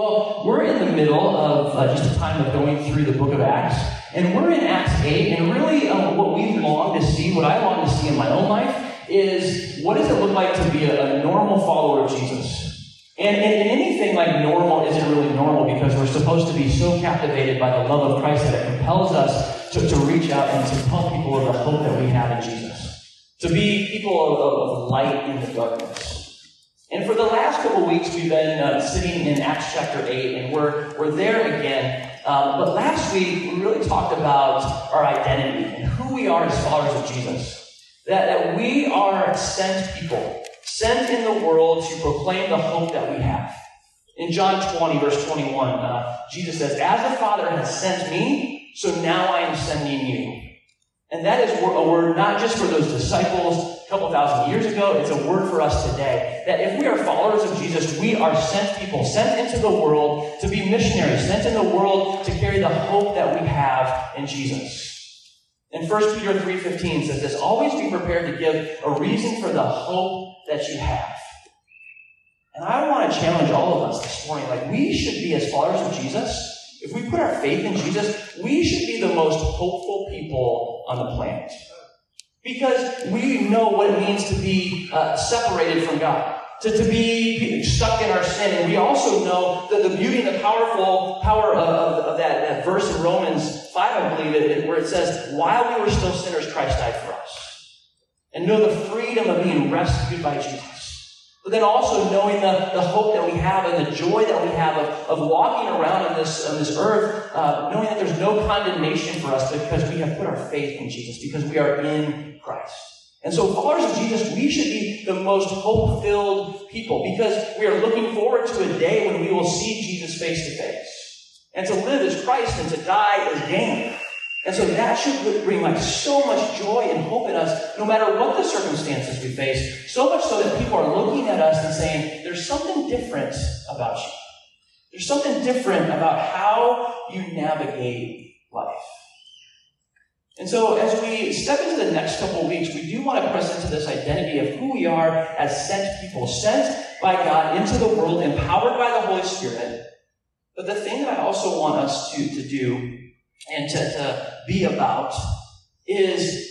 Well, we're in the middle of just a time of going through the book of Acts, and we're in Acts 8, and really what we long to see, what I long to see in my own life, is what does it look like to be a normal follower of Jesus? And anything like normal isn't really normal, because we're supposed to be so captivated by the love of Christ that it compels us to reach out and to tell people of the hope that we have in Jesus, to be people of light in the darkness. And for the last couple weeks, we've been sitting in Acts chapter 8, and we're there again. But last week, we really talked about our identity and who we are as followers of Jesus. That we are sent people, sent in the world to proclaim the hope that we have. In John 20, verse 21, Jesus says, "As the Father has sent me, so now I am sending you." And that is a word not just for those disciples a couple thousand years ago, it's a word for us today. That if we are followers of Jesus, we are sent people, sent into the world to be missionaries, sent in the world to carry the hope that we have in Jesus. And 1 Peter 3:15 says this, "Always be prepared to give a reason for the hope that you have." And I want to challenge all of us this morning, like we should be as followers of Jesus, if we put our faith in Jesus, we should be the most hopeful people on the planet. Because we know what it means to be separated from God, to be stuck in our sin. And we also know that the beauty and the power of that verse in Romans 5, I believe it, where it says, "While we were still sinners, Christ died for us." And know the freedom of being rescued by Jesus. But then also knowing the hope that we have and the joy that we have of walking around on this earth, knowing that there's no condemnation for us because we have put our faith in Jesus, because we are in Christ. And so followers of Jesus, we should be the most hope-filled people, because we are looking forward to a day when we will see Jesus face to face. And to live is Christ, and to die is gain. And so that should bring like so much joy and hope in us, no matter what the circumstances we face, so much so that people are looking at us and saying, "There's something different about you. There's something different about how you navigate life." And so as we step into the next couple of weeks, we do want to press into this identity of who we are as sent people, sent by God into the world, empowered by the Holy Spirit. But the thing that I also want us to do and to be about is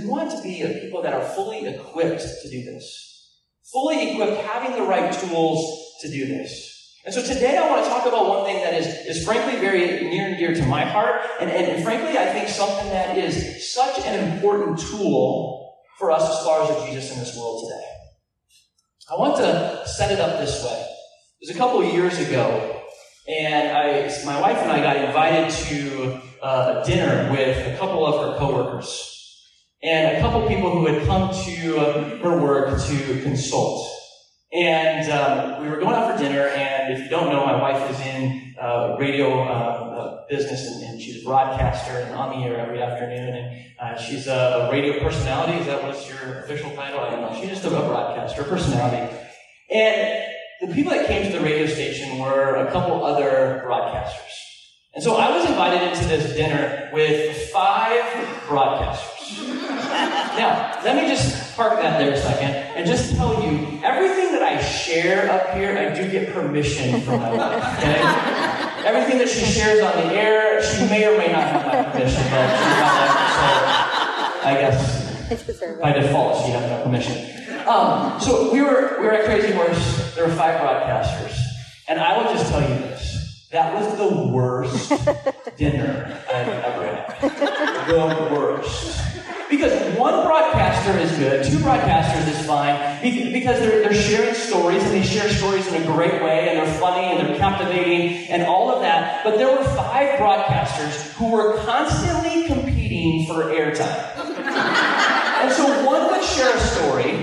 we want to be a people that are fully equipped to do this. Fully equipped, having the right tools to do this. And so today I want to talk about one thing that is frankly very near and dear to my heart, and frankly I think something that is such an important tool for us as followers of Jesus in this world today. I want to set it up this way. It was a couple of years ago, and my wife and I got invited to a dinner with a couple of her coworkers, and a couple people who had come to her work to consult. And we were going out for dinner, and if you don't know, my wife is in radio business, and she's a broadcaster and on the air every afternoon, and she's a radio personality. Is that what's your official title? I don't know. She's just a broadcaster, personality. And the people that came to the radio station were a couple other broadcasters. And so I was invited into this dinner with 5 broadcasters. Now, let me just park that there a second and just tell you, everything that I share up here, I do get permission from my wife, okay? Everything that she shares on the air, she may or may not have my permission, but she's not like it, so I guess by default she has no permission. So we were at Crazy Horse, there were 5 broadcasters, and I will just tell you this. That was the worst dinner I've ever had. The worst. Because one broadcaster is good, 2 broadcasters is fine, because they're sharing stories, and they share stories in a great way, and they're funny, and they're captivating, and all of that. But there were 5 broadcasters who were constantly competing for airtime. And so one would share a story,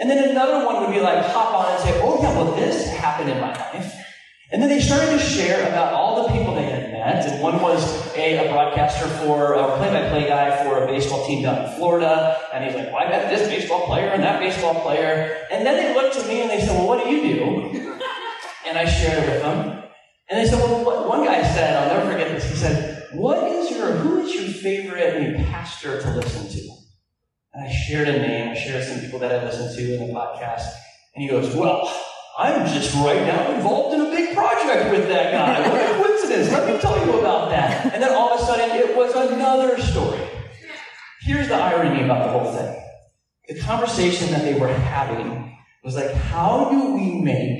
and then another one would be like, hop on and say, "Oh yeah, well this happened in my life." And then they started to share about all the people they had met, and one was a broadcaster for a play-by-play guy for a baseball team down in Florida, and he's like, "Well, I met this baseball player and that baseball player," and then they looked to me and they said, "Well, what do? And I shared it with them, and they said, "Well," one guy said, I'll never forget this, he said, "Who is your favorite new pastor to listen to?" And I shared a name, I shared some people that I listened to in the podcast, and he goes, "Well, I'm just right now involved in a big project. perfect with that guy. What a coincidence. Let me tell you about that. And then all of a sudden, it was another story. Here's the irony about the whole thing. The conversation that they were having was like, how do we make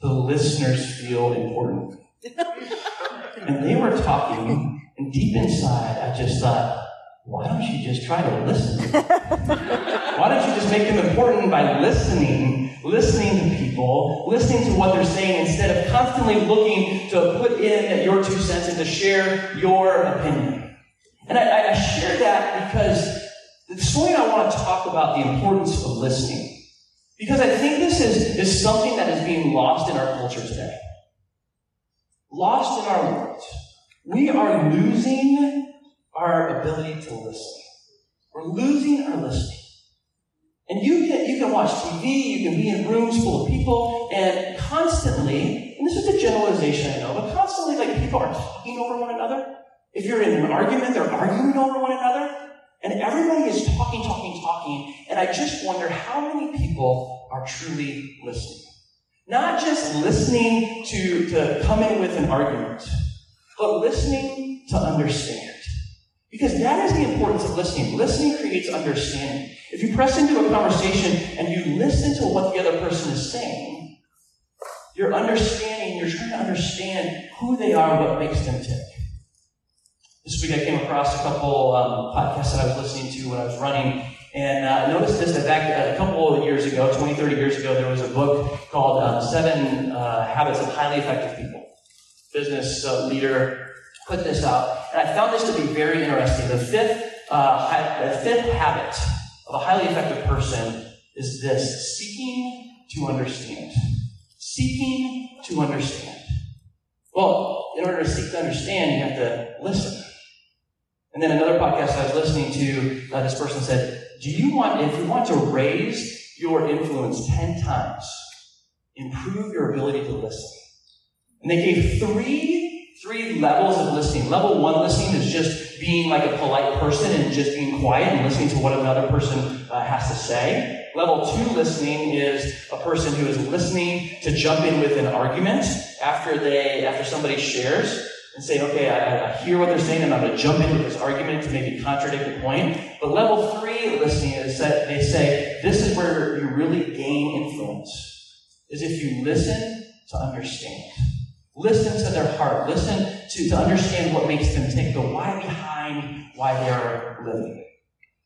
the listeners feel important? And they were talking, and deep inside, I just thought, why don't you just try to listen? Why don't you just make them important by listening to people, listening to what they're saying, instead of constantly looking to put in your 2 cents and to share your opinion? And I share that because this morning I want to talk about the importance of listening, because I think this is something that is being lost in our culture today. Lost in our world. We are losing our ability to listen. We're losing our listening. And you can watch TV, you can be in rooms full of people, and constantly, and this is a generalization I know, but constantly, like, people are talking over one another. If you're in an argument, they're arguing over one another, and everybody is talking, and I just wonder how many people are truly listening. Not just listening to come in with an argument, but listening to understand. Because that is the importance of listening. Listening creates understanding. If you press into a conversation and you listen to what the other person is saying, you're understanding, you're trying to understand who they are, what makes them tick. This week I came across a couple podcasts that I was listening to when I was running, and I noticed this, that back a couple of years ago, 20, 30 years ago, there was a book called Seven Habits of Highly Effective People. Business leader put this out, and I found this to be very interesting. The fifth habit of a highly effective person is this: seeking to understand. Seeking to understand. Well, in order to seek to understand, you have to listen. And then another podcast I was listening to, this person said, if you want to raise your influence 10 times, improve your ability to listen. And they gave three levels of listening. Level one listening is just being like a polite person and just being quiet and listening to what another person has to say. Level two listening is a person who is listening to jump in with an argument after somebody shares and say, okay, I hear what they're saying, and I'm going to jump in with this argument to maybe contradict the point. But level three listening is that they say, this is where you really gain influence, is if you listen to understand. Listen to their heart. Listen to understand what makes them tick, the why behind why they're living.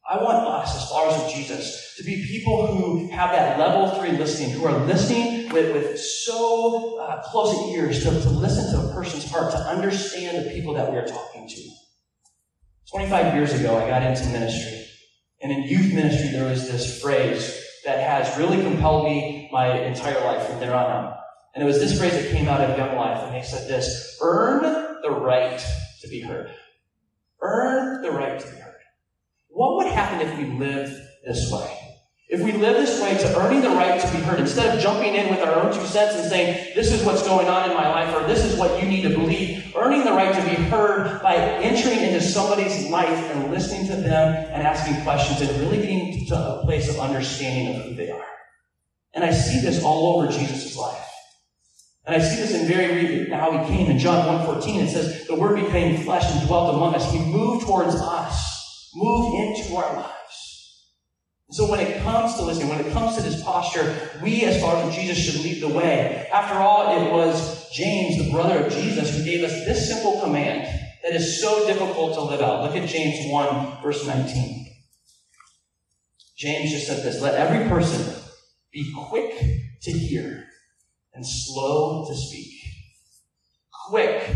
I want us, as followers of Jesus, to be people who have that level three listening, who are listening with so close ears to listen to a person's heart, to understand the people that we are talking to. 25 years ago, I got into ministry. And in youth ministry, there was this phrase that has really compelled me my entire life from there on out. And it was this phrase that came out of Young Life, and they said this: earn the right to be heard. Earn the right to be heard. What would happen if we lived this way? If we lived this way to earning the right to be heard, instead of jumping in with our own 2 cents and saying, this is what's going on in my life, or this is what you need to believe, earning the right to be heard by entering into somebody's life and listening to them and asking questions and really getting to a place of understanding of who they are. And I see this all over Jesus' life. And I see this in very how he came in John 1:14. It says, the Word became flesh and dwelt among us. He moved towards us, moved into our lives. And so when it comes to listening, when it comes to this posture, we as followers of Jesus should lead the way. After all, it was James, the brother of Jesus, who gave us this simple command that is so difficult to live out. Look at James 1, verse 19. James just said this: let every person be quick to hear and slow to speak. Quick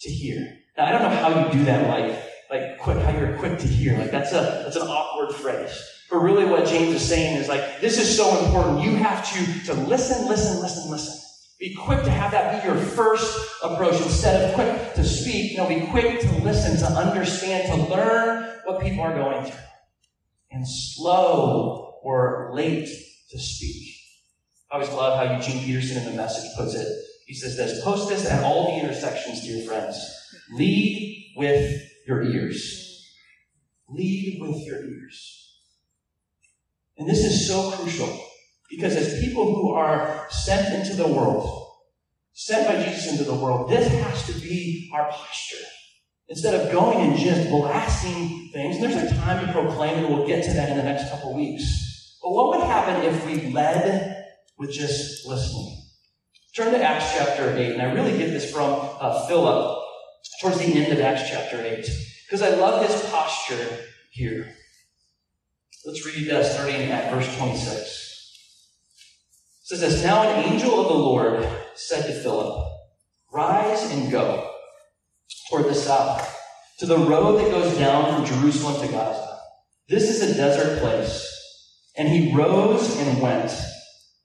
to hear. Now, I don't know how you do that, like quick, how you're quick to hear. Like, that's an awkward phrase. But really what James is saying is, like, this is so important. You have to listen. Be quick to have that be your first approach. Instead of quick to speak, no, be quick to listen, to understand, to learn what people are going through. And slow or late to speak. I always love how Eugene Peterson in The Message puts it. He says this: post this at all the intersections, dear friends. Lead with your ears. Lead with your ears. And this is so crucial, because as people who are sent into the world sent by Jesus into the world. This has to be our posture. Instead of going and just blasting things, and there's a time to proclaim, and we'll get to that in the next couple weeks. But what would happen if we led with just listening? Turn to Acts chapter 8, and I really get this from Philip towards the end of Acts chapter 8, because I love his posture here. Let's read that starting at verse 26. It says this, "Now an angel of the Lord said to Philip, 'Rise and go toward the south, to the road that goes down from Jerusalem to Gaza. This is a desert place.' And he rose and went.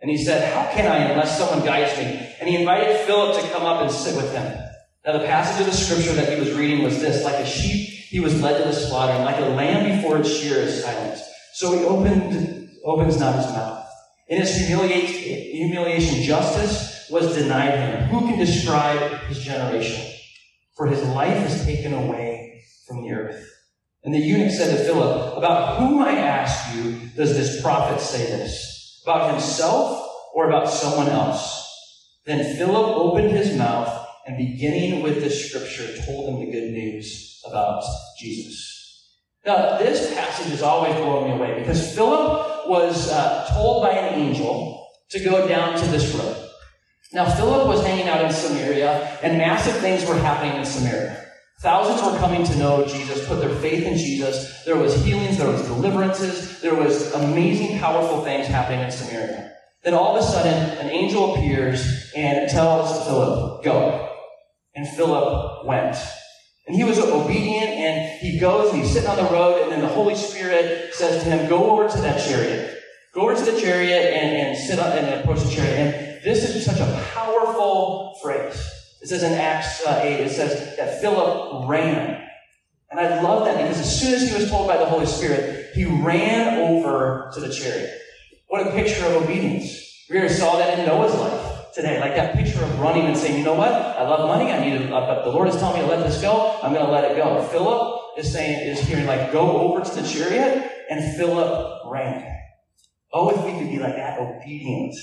And he said, 'How can I unless someone guides me?' And he invited Philip to come up and sit with him. Now the passage of the scripture that he was reading was this: 'Like a sheep he was led to the slaughter, and like a lamb before its shearer is silent, so he opens not his mouth. In his humiliation, justice was denied him. Who can describe his generation? For his life is taken away from the earth.' And the eunuch said to Philip, 'About whom, I ask you, does this prophet say this? About himself or about someone else?' Then Philip opened his mouth, and beginning with this scripture, told him the good news about Jesus." Now, this passage has always blown me away, because Philip was told by an angel to go down to this road. Now, Philip was hanging out in Samaria, and massive things were happening in Samaria. Thousands were coming to know Jesus, put their faith in Jesus. There was healings, there was deliverances, there was amazing, powerful things happening in Samaria. Then all of a sudden, an angel appears and tells Philip, "Go." And Philip went. And he was obedient, and he goes, and he's sitting on the road, and then the Holy Spirit says to him, "Go over to that chariot. Go over to the chariot and sit up and approach the chariot." And this is such a powerful phrase. It says in Acts 8, it says that Philip ran. And I love that, because as soon as he was told by the Holy Spirit, he ran over to the chariot. What a picture of obedience. We already saw that in Noah's life today, like that picture of running and saying, "You know what? I love money. I need it, but the Lord is telling me to let this go. I'm going to let it go." Philip is hearing, like, "Go over to the chariot," and Philip ran. Oh, if we could be like that, obedient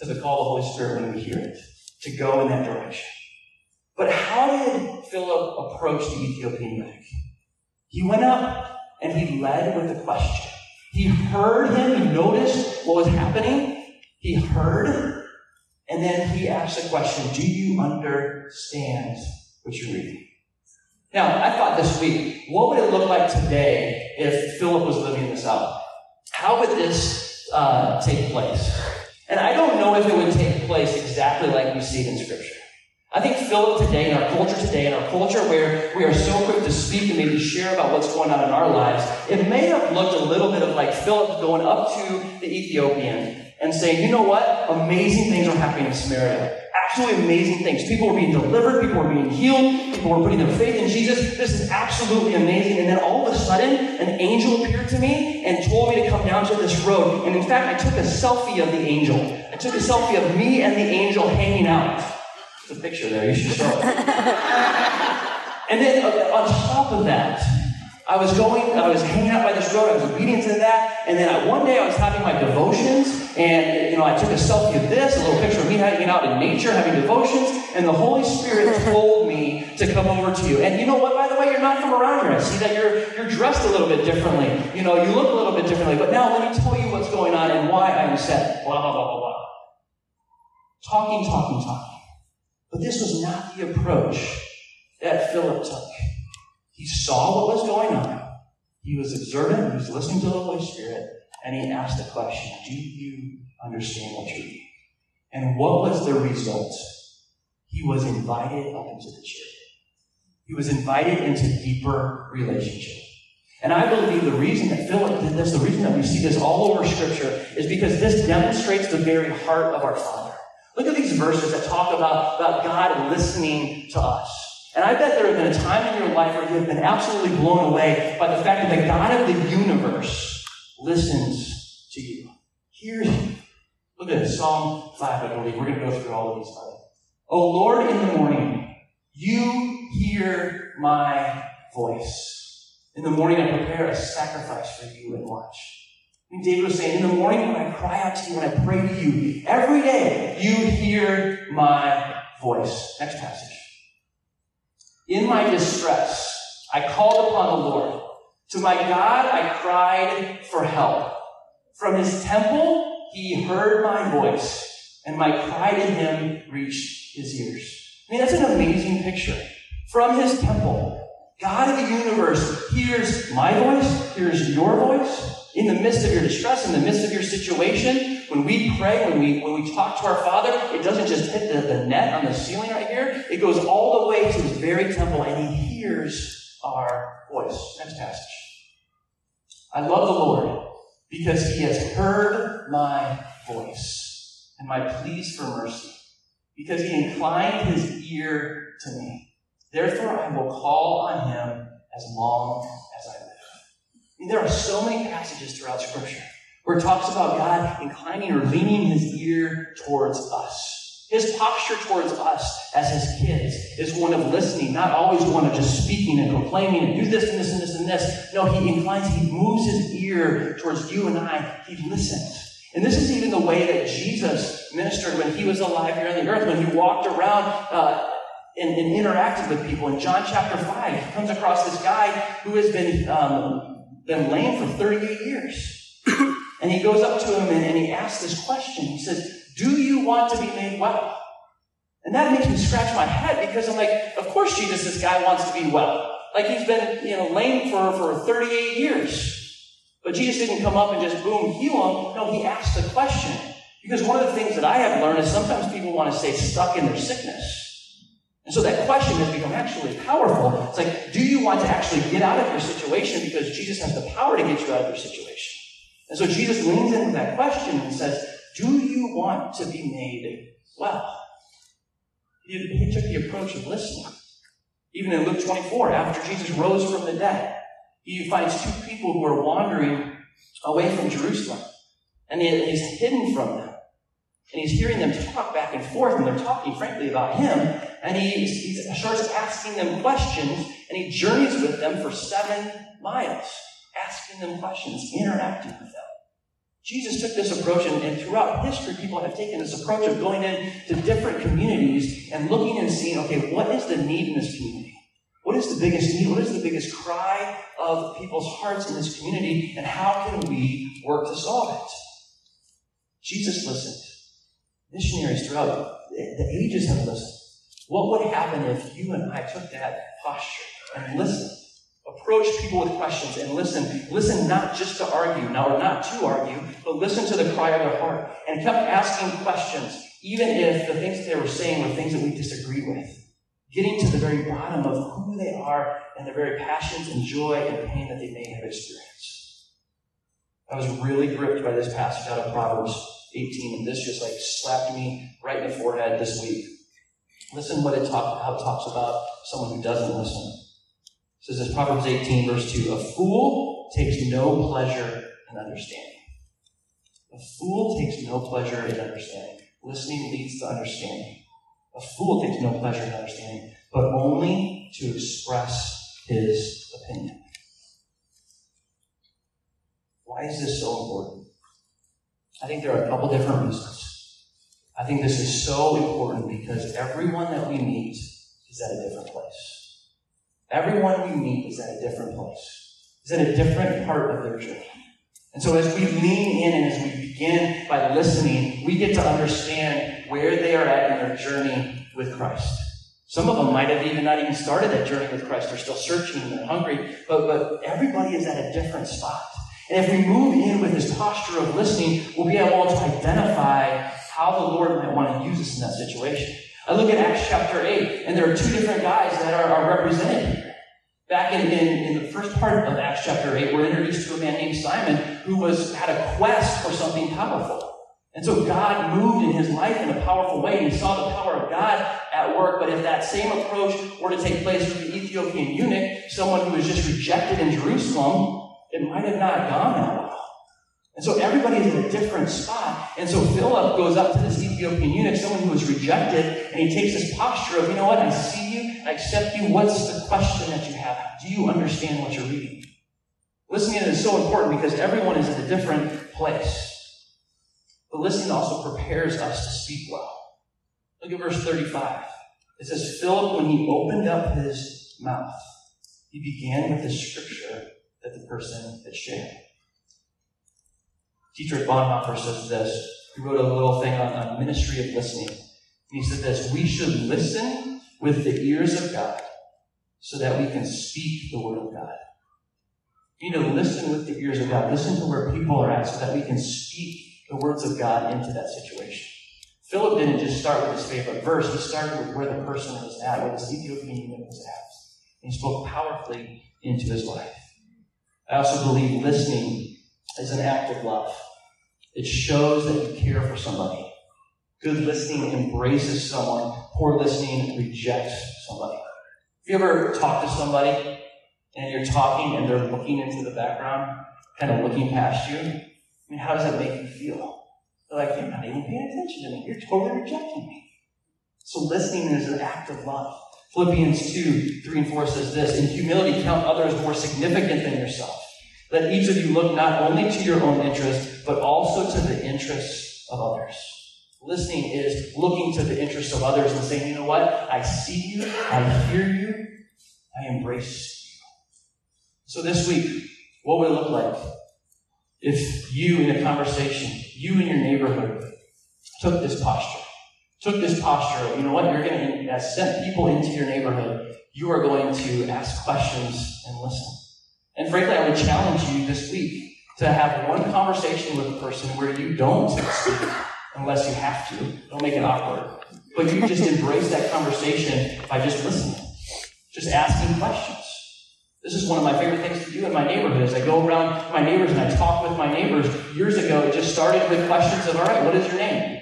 to the call of the Holy Spirit when we hear it, to go in that direction. But how did Philip approach the Ethiopian eunuch? He went up and he led with the question. He heard him. He noticed what was happening. He heard. And then he asked the question, "Do you understand what you're reading?" Now, I thought this week, what would it look like today if Philip was living this out? How would this take place? And I don't know if it would take place exactly like we see it in Scripture. I think Philip today, in our culture where we are so quick to speak and maybe share about what's going on in our lives, it may have looked a little bit of like Philip going up to the Ethiopian and saying, "You know what? Amazing things are happening in Samaria. Absolutely amazing things. People were being delivered. People were being healed. People were putting their faith in Jesus. This is absolutely amazing." And then all of a sudden, an angel appeared to me and told me to come down to this road. And in fact, I took a selfie of the angel. I took a selfie of me and the angel hanging out. There's a picture there. You should show it. And then on top of that, I was hanging out by this road, I was obedient to that, and then one day I was having my devotions, and I took a selfie of this, a little picture of me hanging out in nature, having devotions, and the Holy Spirit told me to come over to you. And you know what, by the way, you're not from around here. I see that you're dressed a little bit differently. You look a little bit differently, but now let me tell you what's going on and why I'm upset. Blah, blah, blah, blah, blah. Talking. But this was not the approach that Philip took. He saw what was going on. He was observant. He was listening to the Holy Spirit. And he asked the question, "Do you understand what you're reading?" And what was the result? He was invited up into the chariot. He was invited into deeper relationship. And I believe the reason that Philip did this, the reason that we see this all over Scripture, is because this demonstrates the very heart of our Father. Look at these these verses that talk about God listening to us. And I bet there have been a time in your life where you have been absolutely blown away by the fact that the God of the universe listens to you, hears you. Look at this, Psalm 5, I believe. We're going to go through all of these today. O Lord, in the morning, you hear my voice. In the morning, I prepare a sacrifice for you and watch. And David was saying, in the morning when I cry out to you, when I pray to you, every day you hear my voice. Next passage. In my distress, I called upon the Lord. To my God, I cried for help. From his temple, he heard my voice, and my cry to him reached his ears. I mean, that's an amazing picture. From his temple, God of the universe hears my voice, hears your voice. In the midst of your distress, in the midst of your situation, when we pray, when we talk to our Father, it doesn't just hit the net on the ceiling right here. It goes all the way to his very temple, and he hears our voice. Next passage. I love the Lord because he has heard my voice and my pleas for mercy, because he inclined his ear to me. Therefore, I will call on him as long as I live. I mean, there are so many passages throughout Scripture where it talks about God inclining or leaning his ear towards us. His posture towards us as his kids is one of listening, not always one of just speaking and proclaiming and do this and this and this and this. No, he inclines, he moves his ear towards you and I. He listens. And this is even the way that Jesus ministered when he was alive here on the earth, when he walked around and interacted with people. In John chapter 5, he comes across this guy who has been lame for 38 years. And he goes up to him and he asks this question. He says, do you want to be made well? And that makes me scratch my head, because I'm like, of course, Jesus, this guy wants to be well. Like, he's been lame for 38 years. But Jesus didn't come up and just, boom, heal him. No, he asked the question. Because one of the things that I have learned is sometimes people want to stay stuck in their sickness. And so that question has become actually powerful. It's like, do you want to actually get out of your situation? Because Jesus has the power to get you out of your situation. And so Jesus leans into that question and says, do you want to be made well? He took the approach of listening. Even in Luke 24, after Jesus rose from the dead, he finds two people who are wandering away from Jerusalem. And he's hidden from them. And he's hearing them talk back and forth, and they're talking, frankly, about him. And he starts asking them questions, and he journeys with them for 7 miles, asking them questions, interacting with them. Jesus took this approach, and throughout history, people have taken this approach of going into different communities and looking and seeing, okay, what is the need in this community? What is the biggest need? What is the biggest cry of people's hearts in this community, and how can we work to solve it? Jesus listened. Missionaries throughout the ages have listened. What would happen if you and I took that posture and listened? Approach people with questions and listen. Listen not just to argue, or not to argue, but listen to the cry of their heart. And kept asking questions, even if the things that they were saying were things that we disagreed with. Getting to the very bottom of who they are and their very passions and joy and pain that they may have experienced. I was really gripped by this passage out of Proverbs 18, and this just slapped me right in the forehead this week. Listen what how it talks about someone who doesn't listen. It says this, Proverbs 18, verse 2, a fool takes no pleasure in understanding. A fool takes no pleasure in understanding. Listening leads to understanding. A fool takes no pleasure in understanding, but only to express his opinion. Why is this so important? I think there are a couple different reasons. I think this is so important because everyone that we meet is at a different place. Everyone we meet is at a different place, is at a different part of their journey. And so as we lean in and as we begin by listening, we get to understand where they are at in their journey with Christ. Some of them might have not even started that journey with Christ. They're still searching and they're hungry, but everybody is at a different spot. And if we move in with this posture of listening, we'll be able to identify how the Lord might want to use us in that situation. I look at Acts chapter 8, and there are two different guys that are represented here. Back in the first part of Acts chapter 8, we're introduced to a man named Simon who had a quest for something powerful. And so God moved in his life in a powerful way, and he saw the power of God at work. But if that same approach were to take place with the Ethiopian eunuch, someone who was just rejected in Jerusalem, it might have not gone that well. And so everybody's in a different spot. And so Philip goes up to this Ethiopian eunuch, someone who was rejected, and he takes this posture of, you know what, I see you, I accept you. What's the question that you have? Do you understand what you're reading? Listening is so important because everyone is in a different place. But listening also prepares us to speak well. Look at verse 35. It says, Philip, when he opened up his mouth, he began with the scripture that the person had shared. Dietrich Bonhoeffer says this. He wrote a little thing on ministry of listening. And he said this, we should listen with the ears of God so that we can speak the word of God. You need to listen with the ears of God. Listen to where people are at so that we can speak the words of God into that situation. Philip didn't just start with his favorite verse. He started with where the person was at, where this Ethiopian eunuch was at. And he spoke powerfully into his life. I also believe listening is an act of love. It shows that you care for somebody. Good listening embraces someone. Poor listening rejects somebody. Have you ever talked to somebody and you're talking and they're looking into the background, kind of looking past you? I mean, how does that make you feel? They're like, you're not even paying attention to me. You're totally rejecting me. So listening is an act of love. Philippians 2:3-4 says this, in humility count others more significant than yourself. Let each of you look not only to your own interests, but also to the interests of others. Listening is looking to the interests of others and saying, you know what? I see you, I hear you, I embrace you. So this week, what would it look like if you in a conversation, you in your neighborhood, took this posture of, you know what, you're going to send people into your neighborhood, you are going to ask questions and listen. And frankly, I would challenge you this week to have one conversation with a person where you don't speak unless you have to. Don't make it awkward. But you just embrace that conversation by just listening, just asking questions. This is one of my favorite things to do in my neighborhood is I go around my neighbors and I talk with my neighbors. Years ago, it just started with questions of, all right, what is your name?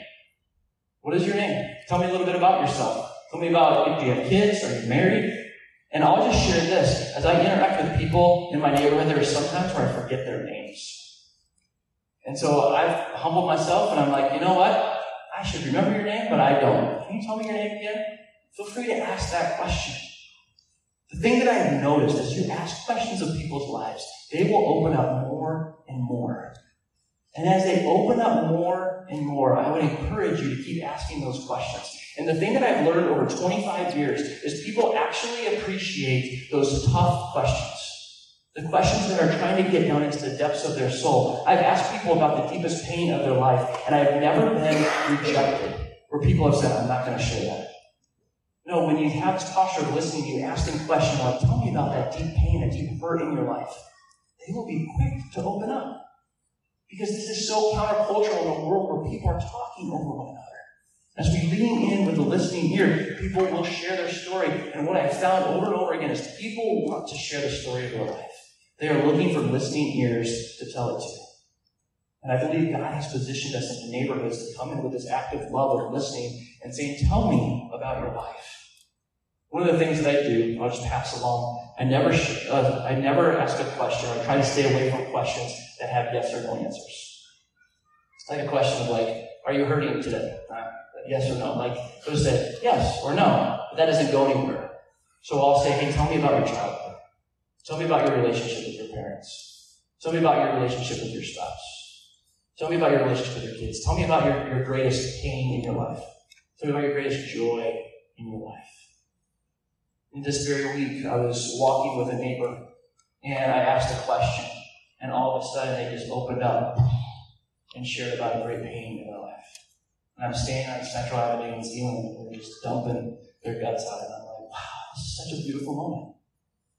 What is your name? Tell me a little bit about yourself. Tell me about, do you have kids? Are you married? And I'll just share this. As I interact with people in my neighborhood, there are sometimes where I forget their names. And so I've humbled myself and I'm like, you know what? I should remember your name, but I don't. Can you tell me your name again? Feel free to ask that question. The thing that I have noticed is you ask questions of people's lives, they will open up more and more. And as they open up more and more, I would encourage you to keep asking those questions. And the thing that I've learned over 25 years is people actually appreciate those tough questions, the questions that are trying to get down into the depths of their soul. I've asked people about the deepest pain of their life, and I've never been rejected, where people have said, I'm not going to share that. No, when you have this posture of listening, you ask them questions like, tell me about that deep pain, that deep hurt in your life. They will be quick to open up. Because this is so countercultural in a world where people are talking over one another. As we lean in with the listening ear, people will share their story. And what I have found over and over again is people want to share the story of their life. They are looking for listening ears to tell it to. And I believe God has positioned us in the neighborhoods to come in with this act of love and listening and saying, tell me about your life. One of the things that I do, I'll just pass along, I never ask a question. I try to stay away from questions that have yes or no answers. It's like a question of like, are you hurting today? Yes or no. Like, they'll say yes or no, but that doesn't go anywhere. So I'll say, hey, tell me about your childhood. Tell me about your relationship with your parents. Tell me about your relationship with your spouse. Tell me about your relationship with your kids. Tell me about your greatest pain in your life. Tell me about your greatest joy in your life. And this very week, I was walking with a neighbor, and I asked a question, and all of a sudden, they just opened up and shared about a great pain in their life. And I'm standing on Central Avenue in Zealand, and they're just dumping their guts out, and I'm like, wow, this is such a beautiful moment.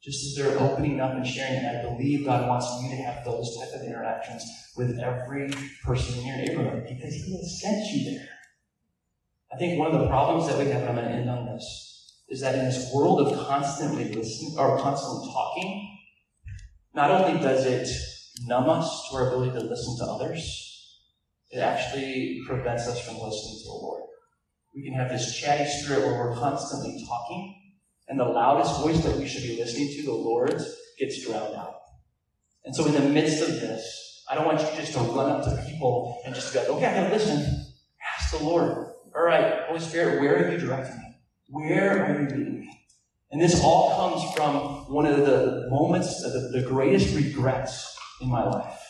Just as they're opening up and sharing, and I believe God wants you to have those type of interactions with every person in your neighborhood because He has sent you there. I think one of the problems that we have, and I'm going to end on this, is that in this world of constantly listening or constantly talking, not only does it numb us to our ability to listen to others, it actually prevents us from listening to the Lord. We can have this chatty spirit where we're constantly talking, and the loudest voice that we should be listening to, the Lord's, gets drowned out. And so in the midst of this, I don't want you just to run up to people and just be like, okay, I gotta listen. Ask the Lord. All right, Holy Spirit, where are you directing me? Where are you leading me? And this all comes from one of the moments, the greatest regrets in my life.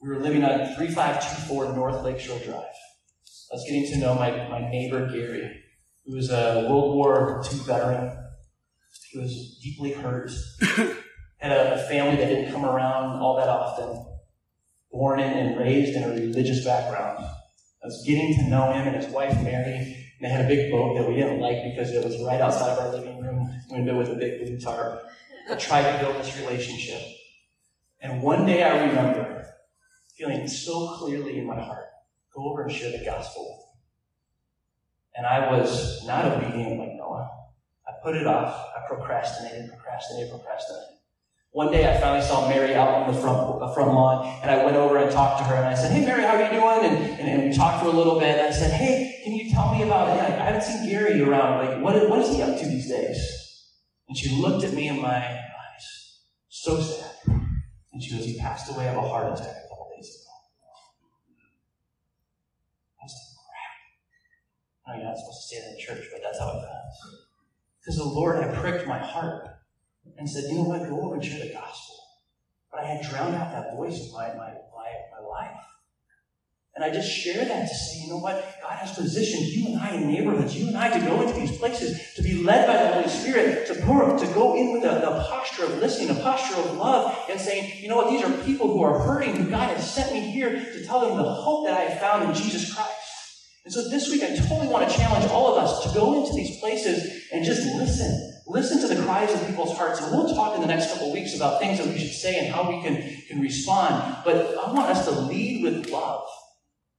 We were living on 3524 North Lakeshore Drive. I was getting to know my neighbor, Gary, who was a World War II veteran. He was deeply hurt. Had a family that didn't come around all that often. Born in and raised in a religious background. I was getting to know him and his wife, Mary. And they had a big boat that we didn't like because it was right outside of our living room window with a big blue tarp. I tried to build this relationship. And one day I remember feeling so clearly in my heart, go over and share the gospel with them. And I was not obedient like Noah. I put it off. I procrastinated. One day I finally saw Mary out on the front lawn, and I went over and talked to her, and I said, hey, Mary, how are you doing? And we talked for a little bit, and I said, hey, can you tell me about it? I haven't seen Gary around. Like, what is he up to these days? And she looked at me in my eyes, so sad. And she goes, he passed away of a heart attack a couple days ago. I was like, crap. I know you're not supposed to say that in church, but that's how it felt. Because the Lord had pricked my heart and said, you know what, go over and share the gospel. But I had drowned out that voice in my life. And I just share that to say, you know what, God has positioned you and I in neighborhoods, you and I to go into these places, to be led by the Holy Spirit, to go in with the posture of listening, a posture of love, and saying, you know what, these are people who are hurting, who God has sent me here to tell them the hope that I have found in Jesus Christ. And so this week, I totally want to challenge all of us to go into these places and just listen. Listen to the cries of people's hearts, and we'll talk in the next couple of weeks about things that we should say and how we can respond. But I want us to lead with love,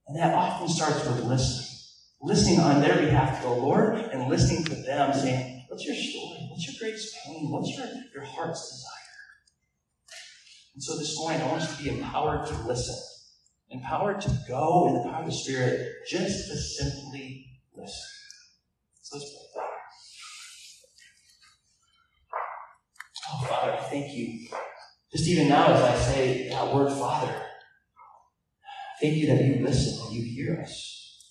and that often starts with listening. Listening on their behalf to the Lord and listening to them, saying, what's your story? What's your greatest pain? What's your heart's desire? And so this morning, I want us to be empowered to listen, empowered to go in the power of the Spirit, just to simply listen. So let's pray. Oh, Father, I thank you. Just even now as I say that word, Father, thank you that you listen and you hear us.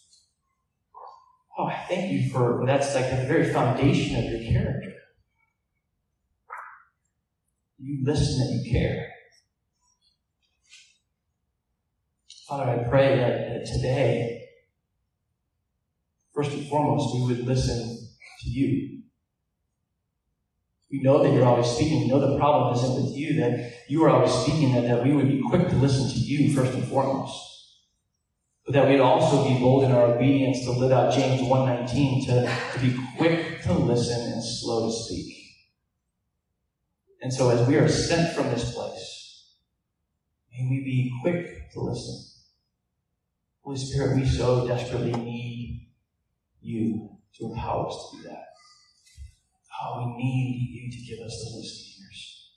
Oh, I thank you for that's like the very foundation of your character. You listen and you care. Father, I pray that today, first and foremost, we would listen to you. We know that you're always speaking. We know the problem isn't with you, that you are always speaking, that we would be quick to listen to you first and foremost. But that we'd also be bold in our obedience to live out James 1:19, to be quick to listen and slow to speak. And so as we are sent from this place, may we be quick to listen. Holy Spirit, we so desperately need you to empower us to do that. Oh, we need you to give us the listening ears.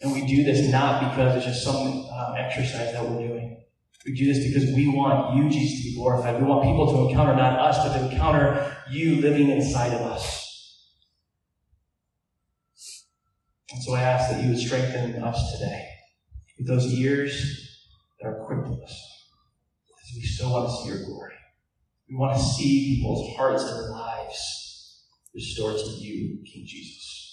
And we do this not because it's just some exercise that we're doing. We do this because we want you, Jesus, to be glorified. We want people to encounter not us, but to encounter you living inside of us. And so I ask that you would strengthen us today with those ears that are quick to listen, because we so want to see your glory. We want to see people's hearts and their lives restored to you, King Jesus.